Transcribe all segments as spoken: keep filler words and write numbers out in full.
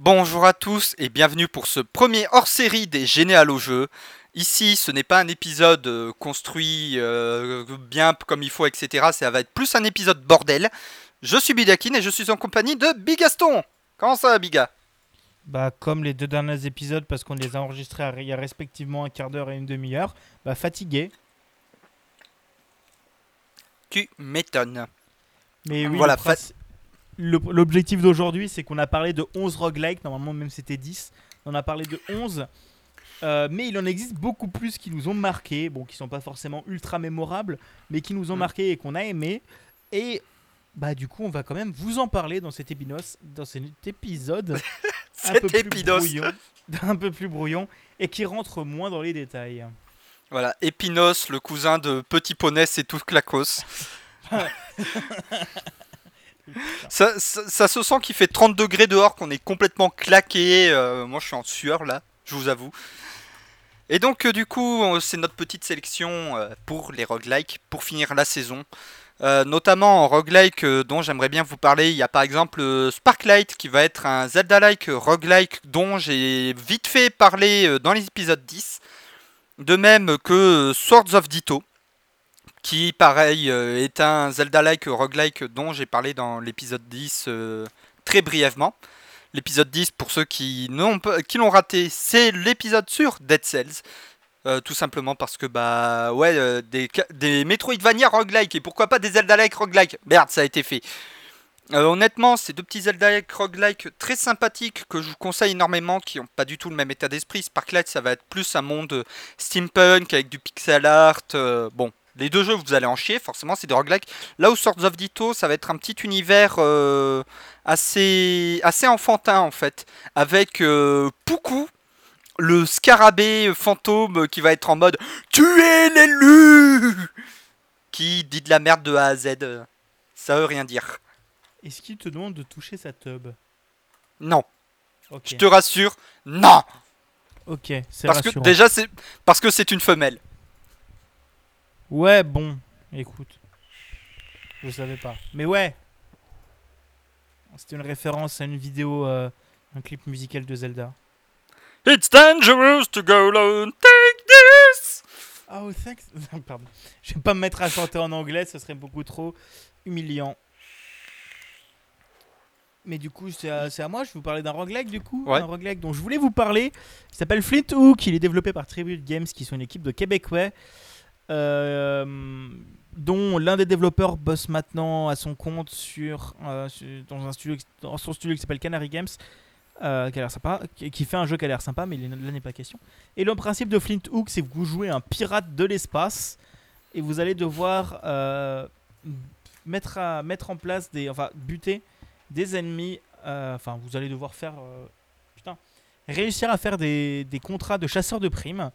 Bonjour à tous et bienvenue pour ce premier hors-série des Généalo-Jeux. Ici, ce n'est pas un épisode construit euh, bien comme il faut, et cetera. Ça va être plus un épisode bordel. Je suis Buddakhiin et je suis en compagnie de Bigaston. Comment ça va, Biga ? Bah, comme les deux derniers épisodes, parce qu'on les a enregistrés il y a respectivement un quart d'heure et une demi-heure. Bah, fatigué. Tu m'étonnes. Mais oui, voilà, fatigué. Le, l'objectif d'aujourd'hui, c'est qu'on a parlé de onze roguelikes, normalement même c'était dix, on a parlé de onze, euh, mais il en existe beaucoup plus qui nous ont marqué, bon, qui sont pas forcément ultra mémorables, mais qui nous ont marqué et qu'on a aimé, et bah du coup on va quand même vous en parler dans cet, épinos, dans cet épisode un, peu plus brouillon, un peu plus brouillon, et qui rentre moins dans les détails. Voilà, Épinos, le cousin de Petit Poney, c'est tout clacos. Ça, ça, ça se sent qu'il fait trente degrés dehors, qu'on est complètement claqué. Euh, moi, je suis en sueur, là, je vous avoue. Et donc, euh, du coup, c'est notre petite sélection euh, pour les roguelikes, pour finir la saison. Euh, notamment en roguelike euh, dont j'aimerais bien vous parler. Il y a par exemple euh, Sparklight, qui va être un Zelda-like roguelike dont j'ai vite fait parler euh, dans l'épisode dix. De même que euh, Swords of Ditto, qui, pareil, euh, est un Zelda-like, roguelike dont j'ai parlé dans l'épisode dix euh, très brièvement. L'épisode dix, pour ceux qui, n'ont, qui l'ont raté, c'est l'épisode sur Dead Cells. Euh, tout simplement parce que, bah, ouais, euh, des, des Metroidvania roguelike, et pourquoi pas des Zelda-like roguelike. Merde, ça a été fait. Euh, honnêtement, c'est deux petits Zelda-like roguelike très sympathiques que je vous conseille énormément, qui n'ont pas du tout le même état d'esprit. Sparklight, ça va être plus un monde steampunk avec du pixel art, euh, bon. Les deux jeux, vous allez en chier, forcément, c'est des roguelikes. Là où Swords of Ditto, ça va être un petit univers euh, assez, assez enfantin, en fait. Avec euh, Poukou, le scarabée fantôme qui va être en mode « Tu es l'élu !» qui dit de la merde de A à Z. Ça veut rien dire. Est-ce qu'il te demande de toucher sa teub ? Non. Okay. Je te rassure, non. Ok, c'est parce rassurant. Que, déjà, c'est parce que c'est une femelle. Ouais, bon, écoute, je savais pas. Mais ouais, c'était une référence à une vidéo, euh, un clip musical de Zelda. It's dangerous to go alone, take this! Oh, thanks. Pardon, je vais pas me mettre à chanter en anglais, ce serait beaucoup trop humiliant. Mais du coup, c'est à, c'est à moi, je vais vous parler d'un roguelike du coup, ouais. Un roguelike dont je voulais vous parler. Il s'appelle Flinthook, il est développé par Tribute Games, qui sont une équipe de Québécois. Euh, dont l'un des développeurs bosse maintenant à son compte sur, euh, sur dans un studio dans son studio qui s'appelle Canary Games, euh, qui a l'air sympa, qui, qui fait un jeu qui a l'air sympa, mais il, là n'est pas question. Et le principe de Flinthook, c'est que vous jouez un pirate de l'espace et vous allez devoir euh, mettre à mettre en place des, enfin buter des ennemis. Euh, enfin, vous allez devoir faire, euh, putain, réussir à faire des des contrats de chasseurs de primes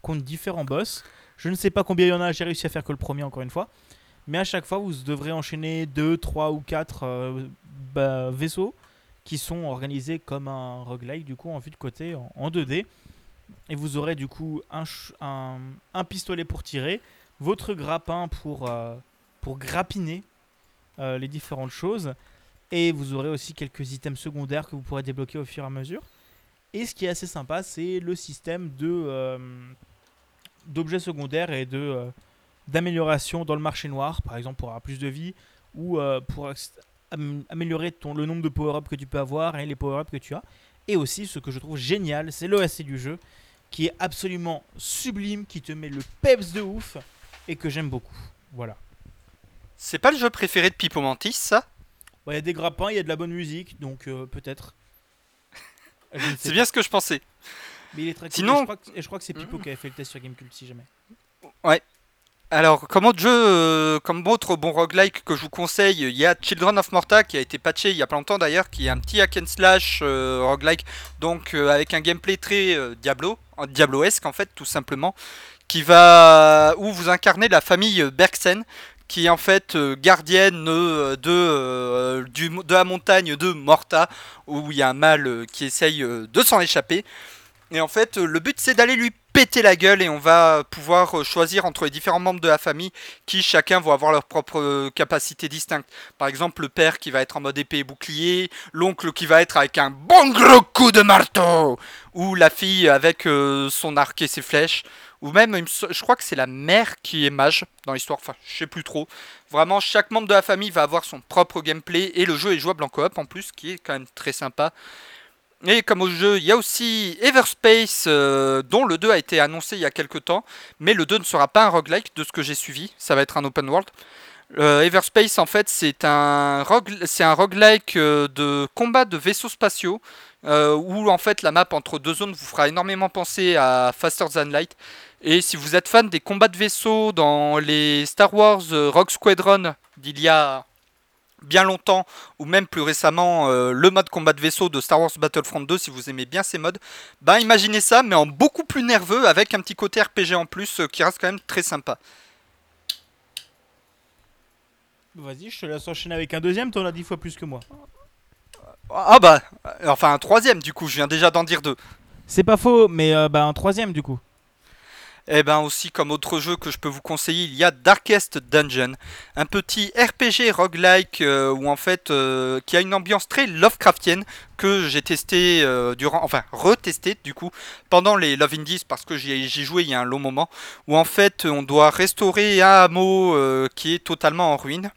contre différents boss. Je ne sais pas combien il y en a, j'ai réussi à faire que le premier encore une fois. Mais à chaque fois, vous devrez enchaîner deux, trois ou quatre euh, bah, vaisseaux qui sont organisés comme un roguelike, du coup, en vue de côté, en, en deux D. Et vous aurez du coup un, un, un pistolet pour tirer, votre grappin pour, euh, pour grappiner euh, les différentes choses. Et vous aurez aussi quelques items secondaires que vous pourrez débloquer au fur et à mesure. Et ce qui est assez sympa, c'est le système de... Euh, d'objets secondaires et de, euh, d'amélioration dans le marché noir, par exemple pour avoir plus de vie ou euh, pour améliorer ton, le nombre de power-ups que tu peux avoir et les power-ups que tu as. Et aussi, ce que je trouve génial, c'est l'O S T du jeu qui est absolument sublime, qui te met le peps de ouf et que j'aime beaucoup. Voilà. C'est pas le jeu préféré de Pipo Mantis, ça ? Ouais, il y a des grappins, il y a de la bonne musique, donc euh, peut-être. C'est bien ce que je pensais. Mais il est très cool. Sinon... et, je crois que, et je crois que c'est Pipo mmh. qui avait fait le test sur Gamecube, si jamais. Ouais. Alors, comme autre jeu, euh, comme autre bon roguelike que je vous conseille, il y a Children of Morta qui a été patché il y a pas longtemps d'ailleurs, qui est un petit hack and slash euh, roguelike, donc euh, avec un gameplay très euh, Diablo, Diablo-esque en fait, tout simplement, qui va où vous incarnez la famille Bergsen, qui est en fait euh, gardienne euh, de, euh, du, de la montagne de Morta, où il y a un mâle euh, qui essaye euh, de s'en échapper. Et en fait, le but, c'est d'aller lui péter la gueule et on va pouvoir choisir entre les différents membres de la famille qui chacun vont avoir leur propre capacité distincte. Par exemple, le père qui va être en mode épée et bouclier, l'oncle qui va être avec un bon gros coup de marteau, ou la fille avec euh, son arc et ses flèches, ou même, je crois que c'est la mère qui est mage dans l'histoire, enfin je sais plus trop. Vraiment, chaque membre de la famille va avoir son propre gameplay et le jeu est jouable en coop en plus, qui est quand même très sympa. Et comme au jeu, il y a aussi Everspace, euh, dont le deux a été annoncé il y a quelques temps, mais le deux ne sera pas un roguelike de ce que j'ai suivi, ça va être un open world. Euh, Everspace en fait c'est un rogue, c'est un roguelike euh, de combat de vaisseaux spatiaux, euh, où en fait la map entre deux zones vous fera énormément penser à Faster Than Light. Et si vous êtes fan des combats de vaisseaux dans les Star Wars euh, Rogue Squadron d'il y a bien longtemps, ou même plus récemment euh, le mode combat de vaisseau de Star Wars Battlefront deux, si vous aimez bien ces modes, ben imaginez ça mais en beaucoup plus nerveux avec un petit côté R P G en plus euh, qui reste quand même très sympa. Vas-y, je te laisse enchaîner avec un deuxième, t'en as dix fois plus que moi. Ah bah, enfin un troisième du coup, je viens déjà d'en dire deux. C'est pas faux, mais euh, bah, un troisième du coup. Et ben aussi comme autre jeu que je peux vous conseiller, il y a Darkest Dungeon, un petit R P G roguelike euh, où en fait euh, qui a une ambiance très Lovecraftienne que j'ai testé euh, durant, enfin retesté du coup pendant les Love Indies parce que j'y ai joué il y a un long moment, où en fait on doit restaurer un hameau euh, qui est totalement en ruine.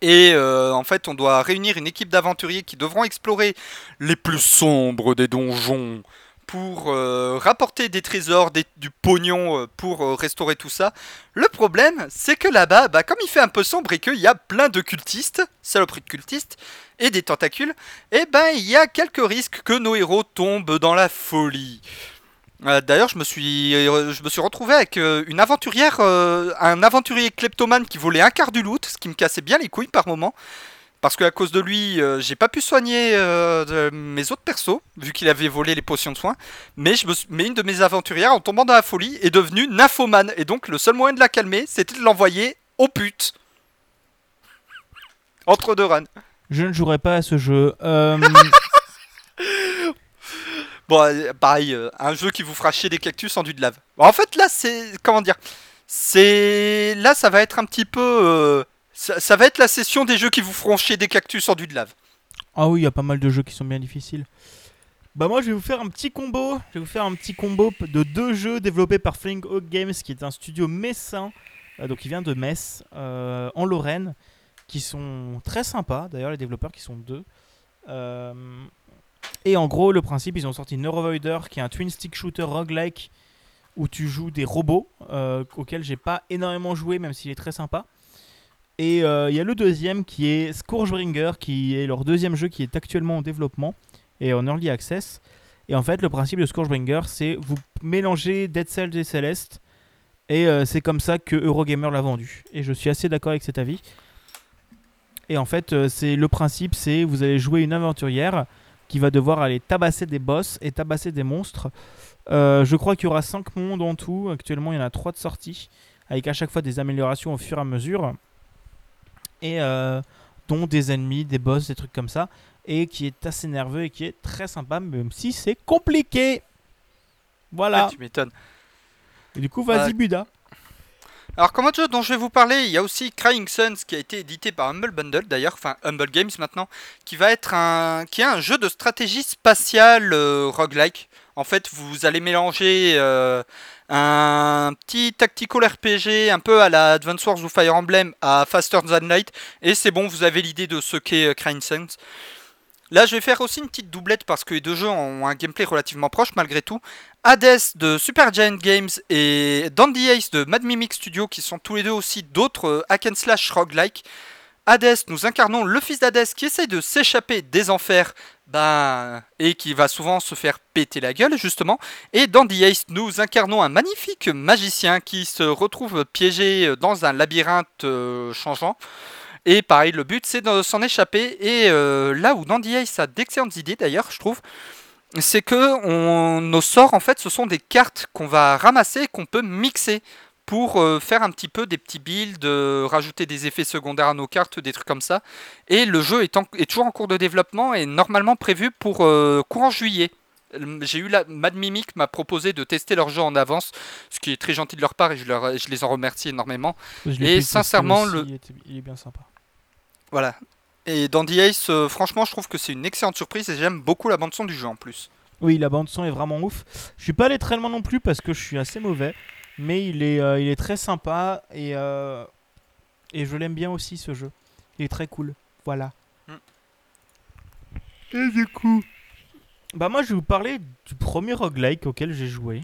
Et euh, en fait on doit réunir une équipe d'aventuriers qui devront explorer les plus sombres des donjons pour euh, rapporter des trésors, des, du pognon euh, pour euh, restaurer tout ça. Le problème, c'est que là-bas, bah, comme il fait un peu sombre et qu'il y a plein de cultistes, saloperies de cultistes, et des tentacules, et ben bah, il y a quelques risques que nos héros tombent dans la folie. Euh, D'ailleurs, je me suis, euh, je me suis retrouvé avec euh, une aventurière, euh, un aventurier kleptomane qui volait un quart du loot, ce qui me cassait bien les couilles par moment. Parce qu'à cause de lui, euh, j'ai pas pu soigner euh, de mes autres persos, vu qu'il avait volé les potions de soins. Mais, je me suis... mais une de mes aventurières, en tombant dans la folie, est devenue nymphomane. Et donc, le seul moyen de la calmer, c'était de l'envoyer aux putes. Entre deux runs. Je ne jouerai pas à ce jeu. Euh... bon, pareil, un jeu qui vous fera chier des cactus enduits de lave. En fait, là, c'est... Comment dire C'est... Là, ça va être un petit peu... Euh... Ça, ça va être la session des jeux qui vous feront chier des cactus enduits de lave. Ah oui, il y a pas mal de jeux qui sont bien difficiles. Bah moi je vais vous faire un petit combo. Je vais vous faire un petit combo de deux jeux développés par Fling Oak Games, qui est un studio messin, euh, donc il vient de Metz, euh, en Lorraine, qui sont très sympas. D'ailleurs les développeurs qui sont deux. Euh, et en gros le principe, ils ont sorti Neurovoider, qui est un twin stick shooter roguelike où tu joues des robots, euh, auxquels j'ai pas énormément joué, même s'il est très sympa. Et il euh, y a le deuxième qui est Scourgebringer, qui est leur deuxième jeu qui est actuellement en développement et en early access. Et en fait, le principe de Scourgebringer, c'est vous mélangez Dead Cells et Celeste. Et euh, c'est comme ça que Eurogamer l'a vendu. Et je suis assez d'accord avec cet avis. Et en fait, euh, c'est, le principe, c'est vous allez jouer une aventurière qui va devoir aller tabasser des boss et tabasser des monstres. Euh, je crois qu'il y aura cinq mondes en tout. Actuellement, il y en a trois de sortie, avec à chaque fois des améliorations au fur et à mesure. Et euh, dont des ennemis, des boss, des trucs comme ça, et qui est assez nerveux et qui est très sympa, même si c'est compliqué. Voilà. Ouais, tu m'étonnes. Et du coup, vas-y, euh... Buda. Alors, comme autre jeu dont je vais vous parler, il y a aussi Crying Suns, qui a été édité par Humble Bundle d'ailleurs, enfin Humble Games maintenant, qui va être un, qui est un jeu de stratégie spatiale euh, roguelike. En fait, vous allez mélanger euh, un petit tactical R P G un peu à la Advance Wars ou Fire Emblem à Faster Than Light, et c'est bon, vous avez l'idée de ce qu'est euh, Crying Suns. Là, je vais faire aussi une petite doublette parce que les deux jeux ont un gameplay relativement proche malgré tout. Hades de Supergiant Games et Dandy Ace de Mad Mimic Studio, qui sont tous les deux aussi d'autres euh, hack and slash roguelike. Hades, nous incarnons le fils d'Hades qui essaye de s'échapper des enfers, ben, et qui va souvent se faire péter la gueule justement. Et dans The Ace, nous incarnons un magnifique magicien qui se retrouve piégé dans un labyrinthe euh, changeant. Et pareil, le but c'est de s'en échapper. Et euh, là où Dandy Ace a d'excellentes idées d'ailleurs, je trouve, c'est que on, nos sorts en fait ce sont des cartes qu'on va ramasser et qu'on peut mixer pour euh, faire un petit peu des petits builds, euh, rajouter des effets secondaires à nos cartes, des trucs comme ça. Et le jeu est, en, est toujours en cours de développement et normalement prévu pour euh, courant juillet. j'ai eu la Mad Mimic m'a proposé de tester leur jeu en avance, ce qui est très gentil de leur part et je, leur, je les en remercie énormément. Et sincèrement, aussi, le... il est bien sympa. Voilà. Et Dandy Ace, euh, franchement, je trouve que c'est une excellente surprise et j'aime beaucoup la bande-son du jeu en plus. Oui, la bande-son est vraiment ouf. Je suis pas allé très loin non plus parce que je suis assez mauvais, mais il est, euh, il est très sympa et, euh, et je l'aime bien aussi ce jeu. Il est très cool. Voilà. Mm. Et du coup... Bah moi je vais vous parler du premier roguelike auquel j'ai joué,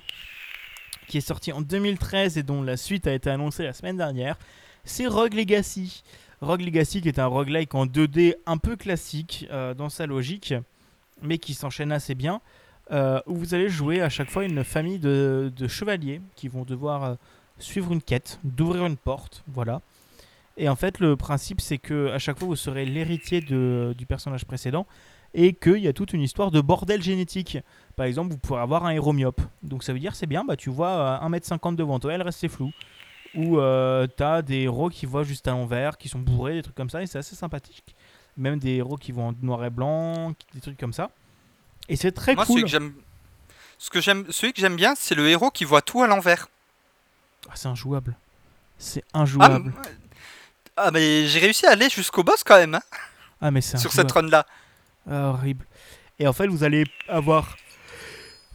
qui est sorti en deux mille treize et dont la suite a été annoncée la semaine dernière. C'est Rogue Legacy. Rogue Legacy qui est un roguelike en deux D un peu classique euh, dans sa logique, mais qui s'enchaîne assez bien, euh, où vous allez jouer à chaque fois une famille de, de chevaliers qui vont devoir euh, suivre une quête, d'ouvrir une porte, voilà. Et en fait le principe c'est que à chaque fois vous serez l'héritier de, du personnage précédent, et qu'il y a toute une histoire de bordel génétique. Par exemple, vous pourrez avoir un héros myope. Donc ça veut dire, c'est bien, bah, tu vois un mètre cinquante devant toi, elle reste floue. Ou euh, t'as des héros qui voient juste à l'envers, qui sont bourrés, des trucs comme ça, et c'est assez sympathique. Même des héros qui vont en noir et blanc, des trucs comme ça. Et c'est très Moi, cool. Celui que j'aime... Ce que j'aime... celui que j'aime bien, c'est le héros qui voit tout à l'envers. Ah, c'est injouable. C'est injouable. Ah, ah mais j'ai réussi à aller jusqu'au boss quand même. Hein ah, mais c'est Sur cette run-là. Ah, horrible. Et en fait vous allez avoir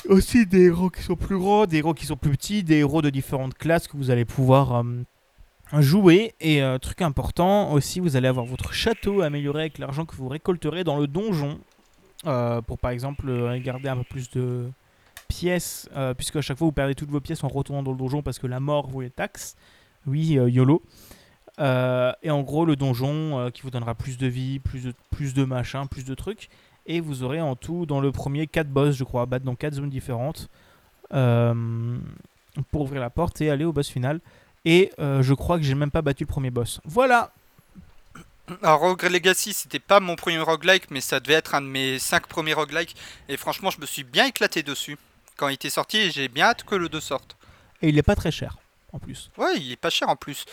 aussi des héros qui sont plus gros, des héros qui sont plus petits, des héros de différentes classes que vous allez pouvoir euh, jouer. Et euh, truc important aussi, vous allez avoir votre château amélioré avec l'argent que vous récolterez dans le donjon, euh, pour par exemple euh, garder un peu plus de pièces, euh, puisque à chaque fois vous perdez toutes vos pièces en retournant dans le donjon parce que la mort vous les taxe. Oui, euh, YOLO. Euh, et en gros le donjon euh, qui vous donnera plus de vie, plus de, plus de machin, plus de trucs. Et vous aurez en tout dans le premier quatre boss je crois à battre dans quatre zones différentes euh, pour ouvrir la porte et aller au boss final. Et euh, je crois que j'ai même pas battu le premier boss. Voilà. Alors Rogue Legacy c'était pas mon premier roguelike, mais ça devait être un de mes cinq premiers roguelike. Et franchement je me suis bien éclaté dessus quand il était sorti et j'ai bien hâte que le deux sorte. Et il est pas très cher en plus. Ouais, il est pas cher en plus.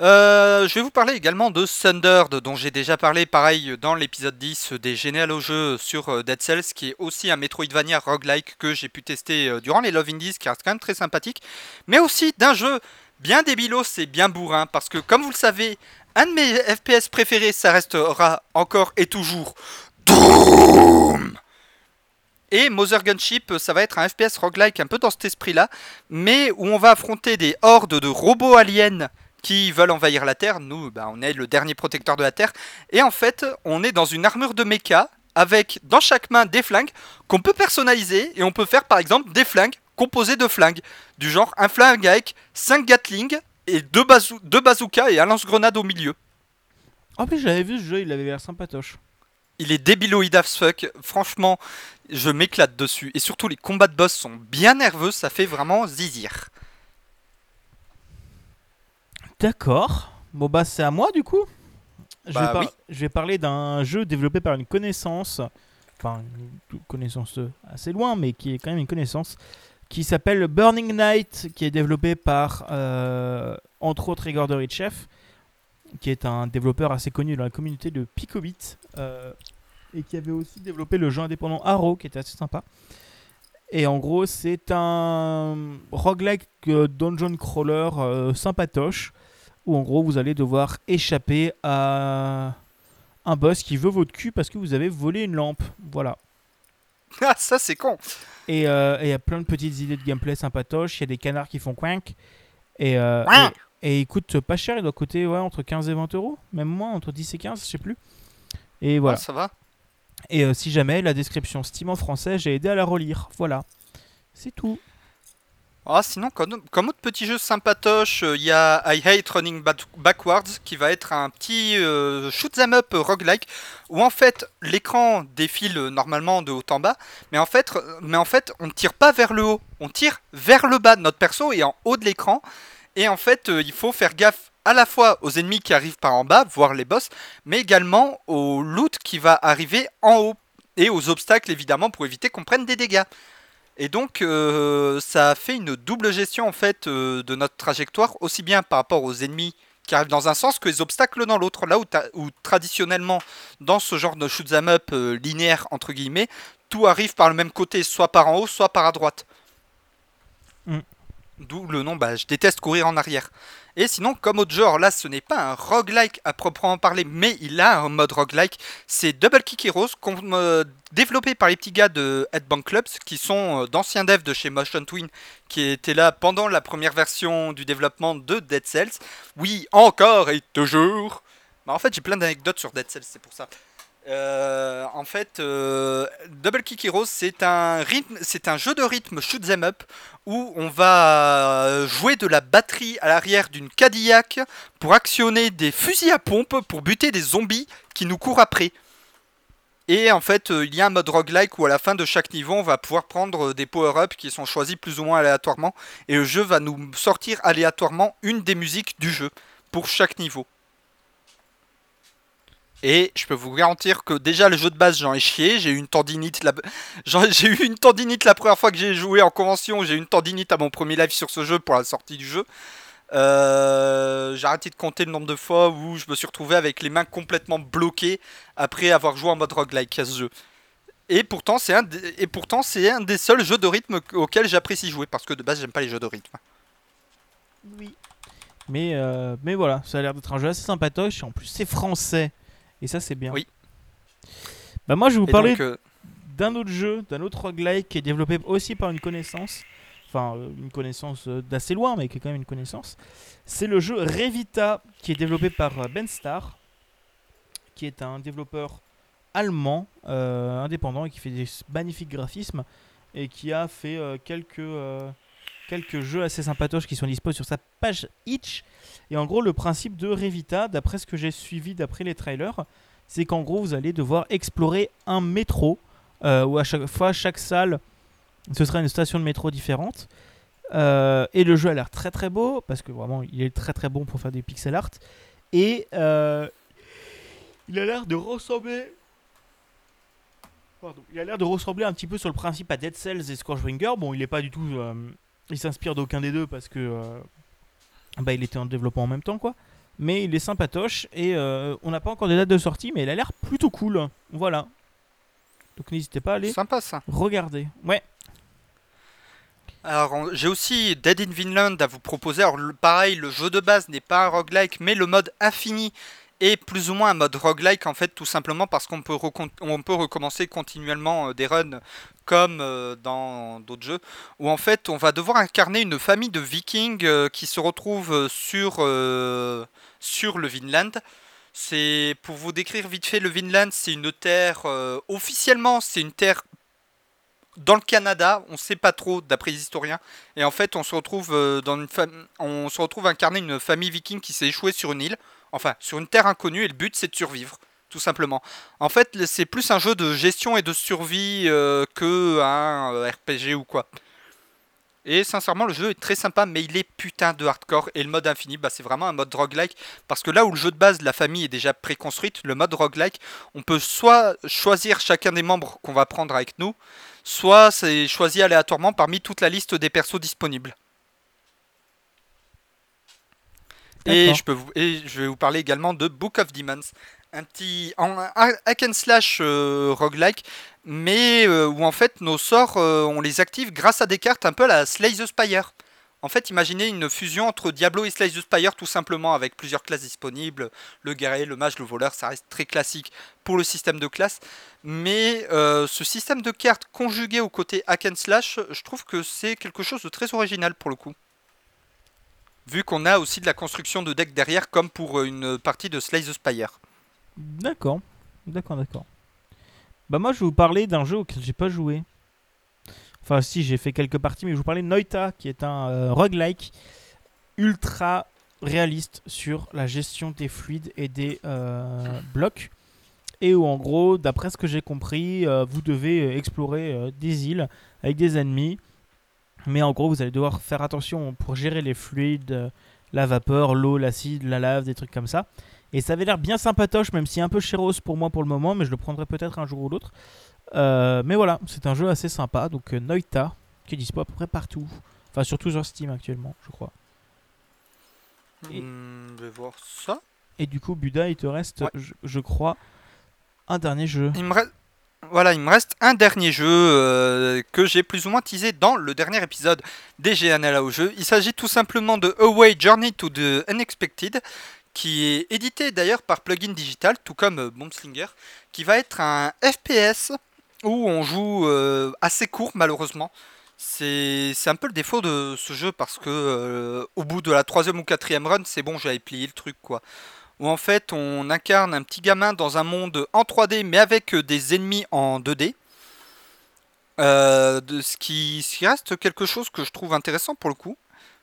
Euh, je vais vous parler également de Sundered, dont j'ai déjà parlé pareil dans l'épisode dix des Généalo-Jeux sur Dead Cells, qui est aussi un Metroidvania roguelike que j'ai pu tester durant les Love Indies, qui reste quand même très sympathique, mais aussi d'un jeu bien débilos et bien bourrin, parce que comme vous le savez, un de mes F P S préférés, ça restera encore et toujours Doom. Et Mother Gunship, ça va être un F P S roguelike un peu dans cet esprit-là, mais où on va affronter des hordes de robots aliens qui veulent envahir la Terre. Nous, bah, on est le dernier protecteur de la Terre. Et en fait, on est dans une armure de méca, avec dans chaque main des flingues qu'on peut personnaliser. Et on peut faire par exemple des flingues composées de flingues. Du genre un flingue avec cinq Gatling et deux bazookas et un lance-grenade au milieu. En plus, j'avais vu ce jeu, il avait l'air sympatoche. Il est débiloïde as fuck. Franchement, je m'éclate dessus. Et surtout, les combats de boss sont bien nerveux. Ça fait vraiment zizir. D'accord. Bon bah c'est à moi du coup. Je, bah, vais par... oui. Je vais parler d'un jeu développé par une connaissance, enfin une connaissance assez loin, mais qui est quand même une connaissance, qui s'appelle Burning Night, qui est développé par euh, entre autres Igor Dorichev, qui est un développeur assez connu dans la communauté de Picobit, euh, et qui avait aussi développé le jeu indépendant Arrow, qui était assez sympa. Et en gros c'est un roguelike euh, dungeon crawler euh, sympatoche, où en gros vous allez devoir échapper à un boss qui veut votre cul parce que vous avez volé une lampe. Voilà. Ah, ça c'est con. Et il euh, y a plein de petites idées de gameplay sympatoches. Il y a des canards qui font quink. Et, euh, ouais. et, et il coûte pas cher. Il doit coûter ouais, entre quinze et vingt euros. Même moins, entre dix et quinze, je sais plus. Et voilà. Ah, ça va. Et euh, si jamais, la description Steam en français, j'ai aidé à la relire. Voilà. C'est tout. Ah, oh, sinon, comme, comme autre petit jeu sympatoche, il euh, y a I Hate Running Backwards, qui va être un petit euh, shoot 'em up roguelike, où en fait, l'écran défile euh, normalement de haut en bas, mais en fait, mais en fait on ne tire pas vers le haut, on tire vers le bas. Notre perso est en haut de l'écran, et en fait, euh, il faut faire gaffe à la fois aux ennemis qui arrivent par en bas, voire les boss, mais également au loot qui va arriver en haut, et aux obstacles, évidemment, pour éviter qu'on prenne des dégâts. Et donc euh, ça fait une double gestion en fait euh, de notre trajectoire, aussi bien par rapport aux ennemis qui arrivent dans un sens que les obstacles dans l'autre. Là où, où traditionnellement dans ce genre de shoot'em up euh, linéaire entre guillemets, tout arrive par le même côté, soit par en haut, soit par à droite. Mm. D'où le nom, bah, je déteste courir en arrière. Et sinon, comme autre genre, là ce n'est pas un roguelike à proprement parler, mais il a un mode roguelike. C'est Double Kick Heroes, euh, développé par les petits gars de Headbang Clubs, qui sont euh, d'anciens devs de chez Motion Twin, qui étaient là pendant la première version du développement de Dead Cells. Oui, encore et toujours. Bah, en fait, j'ai plein d'anecdotes sur Dead Cells, c'est pour ça. Euh, en fait, euh, Double Kick Heroes, c'est un, rythme, c'est un jeu de rythme shoot'em up où on va jouer de la batterie à l'arrière d'une Cadillac pour actionner des fusils à pompe pour buter des zombies qui nous courent après. Et en fait, euh, il y a un mode roguelike où à la fin de chaque niveau, on va pouvoir prendre des power-ups qui sont choisis plus ou moins aléatoirement et le jeu va nous sortir aléatoirement une des musiques du jeu pour chaque niveau. Et je peux vous garantir que déjà le jeu de base j'en ai chié, j'ai eu une tendinite la... j'ai eu une tendinite la première fois que j'ai joué en convention, j'ai eu une tendinite à mon premier live sur ce jeu pour la sortie du jeu. Euh... J'ai arrêté de compter le nombre de fois où je me suis retrouvé avec les mains complètement bloquées après avoir joué en mode roguelike à ce jeu. Et pourtant c'est un, d... Et pourtant, c'est un des seuls jeux de rythme auxquels j'apprécie jouer, parce que de base j'aime pas les jeux de rythme. Oui. Mais, euh... Mais voilà, ça a l'air d'être un jeu assez sympatoche, et en plus c'est français. Et ça, c'est bien. Oui. Bah moi, je vais vous parler donc, euh... d'un autre jeu, d'un autre roguelike qui est développé aussi par une connaissance. Enfin, une connaissance d'assez loin, mais qui est quand même une connaissance. C'est le jeu Revita, qui est développé par Ben Starr, qui est un développeur allemand, euh, indépendant, et qui fait des magnifiques graphismes, et qui a fait euh, quelques, euh, quelques jeux assez sympatoches qui sont disponibles sur sa page Itch. Et en gros, le principe de Revita, d'après ce que j'ai suivi, d'après les trailers, c'est qu'en gros, vous allez devoir explorer un métro, euh, où à chaque fois, chaque salle, ce sera une station de métro différente. Euh, et le jeu a l'air très très beau, parce que vraiment, il est très très bon pour faire des pixel art. Et euh, il a l'air de ressembler... Pardon. Il a l'air de ressembler un petit peu sur le principe à Dead Cells et Scourgebringer. Bon, il n'est pas du tout... Euh, il s'inspire d'aucun des deux, parce que... Euh, Bah, il était en développement en même temps quoi. Mais il est sympatoche. Et euh, on n'a pas encore de date de sortie, mais il a l'air plutôt cool. Voilà. Donc n'hésitez pas à aller sympa, ça. Regarder. Ouais. Alors on... j'ai aussi Dead in Vinland à vous proposer. Alors le... pareil, le jeu de base n'est pas un roguelike, mais le mode infini est plus ou moins un mode roguelike, en fait, tout simplement parce qu'on peut, recon... on peut recommencer continuellement euh, des runs comme euh, dans d'autres jeux, où en fait on va devoir incarner une famille de vikings euh, qui se retrouve sur, euh, sur le Vinland. C'est, pour vous décrire vite fait, le Vinland, c'est une terre, euh, officiellement c'est une terre dans le Canada, on ne sait pas trop d'après les historiens, et en fait on se retrouve, euh, dans une fam... on se retrouve incarner une famille viking qui s'est échouée sur une île, enfin sur une terre inconnue, et le but c'est de survivre. Tout simplement. En fait, c'est plus un jeu de gestion et de survie euh, que un euh, R P G ou quoi. Et sincèrement, le jeu est très sympa, mais il est putain de hardcore. Et le mode infini, bah, c'est vraiment un mode roguelike. Parce que là où le jeu de base, la famille est déjà préconstruite, le mode roguelike, on peut soit choisir chacun des membres qu'on va prendre avec nous, soit c'est choisi aléatoirement parmi toute la liste des persos disponibles. Et je, peux vous, et je vais vous parler également de Book of Demons. Un petit un hack and slash euh, roguelike, mais euh, où en fait nos sorts, euh, on les active grâce à des cartes un peu à la Slay the Spire. En fait, imaginez une fusion entre Diablo et Slay the Spire, tout simplement, avec plusieurs classes disponibles. Le guerrier, le mage, le voleur, ça reste très classique pour le système de classe. Mais euh, ce système de cartes conjugué au côté hack and slash, je trouve que c'est quelque chose de très original pour le coup. Vu qu'on a aussi de la construction de deck derrière, comme pour une partie de Slay the Spire. D'accord, d'accord, d'accord. Bah moi je vais vous parler d'un jeu auquel j'ai pas joué. Enfin si, j'ai fait quelques parties, mais je vais vous parler de Noita, qui est un euh, roguelike ultra réaliste sur la gestion des fluides et des euh, blocs. Et où en gros, d'après ce que j'ai compris, euh, vous devez explorer euh, des îles avec des ennemis. Mais en gros, vous allez devoir faire attention pour gérer les fluides, euh, la vapeur, l'eau, l'acide, la lave, des trucs comme ça. Et ça avait l'air bien sympatoche, même si un peu chéros pour moi pour le moment, mais je le prendrai peut-être un jour ou l'autre. Euh, mais voilà, c'est un jeu assez sympa. Donc euh, Noita, qui est dispo à peu près partout. Enfin, surtout sur Steam actuellement, je crois. Et... Mmh, je vais voir ça. Et du coup, Buda, il te reste, ouais. je, je crois, un dernier jeu. Il me reste... Voilà, il me reste un dernier jeu euh, que j'ai plus ou moins teasé dans le dernier épisode des Généalo-Jeux. Il s'agit tout simplement de Away Journey to the Unexpected, qui est édité d'ailleurs par Plugin Digital, tout comme euh, Bombslinger, qui va être un F P S où on joue euh, assez court malheureusement. C'est, c'est un peu le défaut de ce jeu parce que euh, au bout de la troisième ou quatrième run, c'est bon, j'avais plié le truc quoi. Où en fait on incarne un petit gamin dans un monde en trois D mais avec des ennemis en deux D. Euh, de ce, qui, ce qui reste quelque chose que je trouve intéressant pour le coup.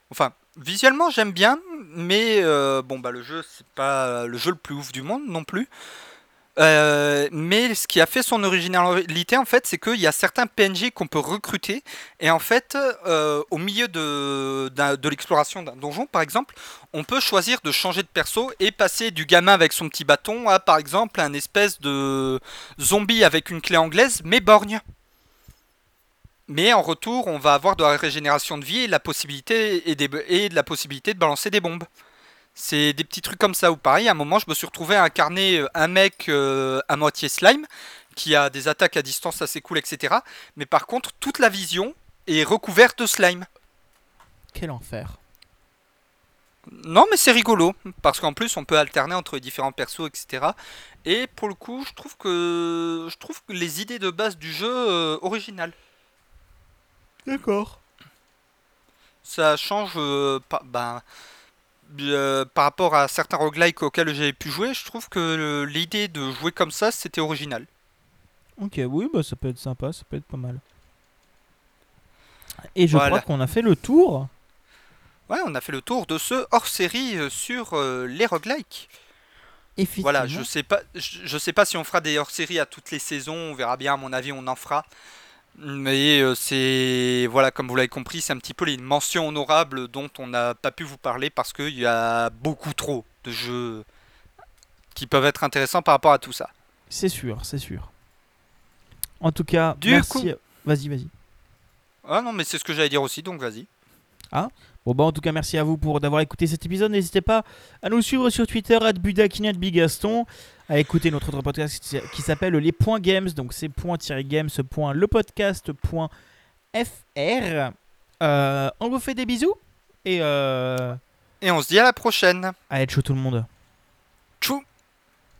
Enfin, visuellement j'aime bien, mais euh, bon bah le jeu c'est pas le jeu le plus ouf du monde non plus. Euh, mais ce qui a fait son originalité en fait, c'est qu'il y a certains P N J qu'on peut recruter et en fait euh, au milieu de, de, de l'exploration d'un donjon par exemple, on peut choisir de changer de perso et passer du gamin avec son petit bâton à par exemple un espèce de zombie avec une clé anglaise mais borgne. Mais en retour on va avoir de la régénération de vie et, la possibilité, et, des, et de la possibilité de balancer des bombes. C'est des petits trucs comme ça où pareil, à un moment je me suis retrouvé à incarner un mec euh, à moitié slime, qui a des attaques à distance assez cool, et cetera. Mais par contre, toute la vision est recouverte de slime. Quel enfer. Non mais c'est rigolo, parce qu'en plus on peut alterner entre les différents persos, et cetera. Et pour le coup, je trouve que, je trouve que les idées de base du jeu euh, originales. D'accord. Ça change... Euh, pas, bah, Euh, par rapport à certains roguelikes auxquels j'avais pu jouer, je trouve que euh, l'idée de jouer comme ça, c'était original. Ok, oui, bah ça peut être sympa, ça peut être pas mal. Et je voilà. Crois qu'on a fait le tour. Ouais, on a fait le tour de ce hors-série sur euh, les roguelikes. Voilà, je sais pas, je, je sais pas si on fera des hors-séries à toutes les saisons, on verra bien, à mon avis, on en fera. Mais euh, c'est voilà, comme vous l'avez compris, c'est un petit peu les mentions honorables dont on n'a pas pu vous parler parce qu'il y a beaucoup trop de jeux qui peuvent être intéressants par rapport à tout ça. C'est sûr, c'est sûr. En tout cas, du merci. Coup... Vas-y, vas-y. Ah non, mais c'est ce que j'allais dire aussi, donc vas-y. Ah. Bon bah en tout cas merci à vous pour d'avoir écouté cet épisode. N'hésitez pas à nous suivre sur Twitter arobase Buddakhiin, arobase Bigaston, à écouter notre autre podcast qui s'appelle Les Points Games, donc c'est point tiret games point le podcast point f r. euh, On vous fait des bisous et, euh... et on se dit à la prochaine. Allez, tchou tout le monde. Tchou.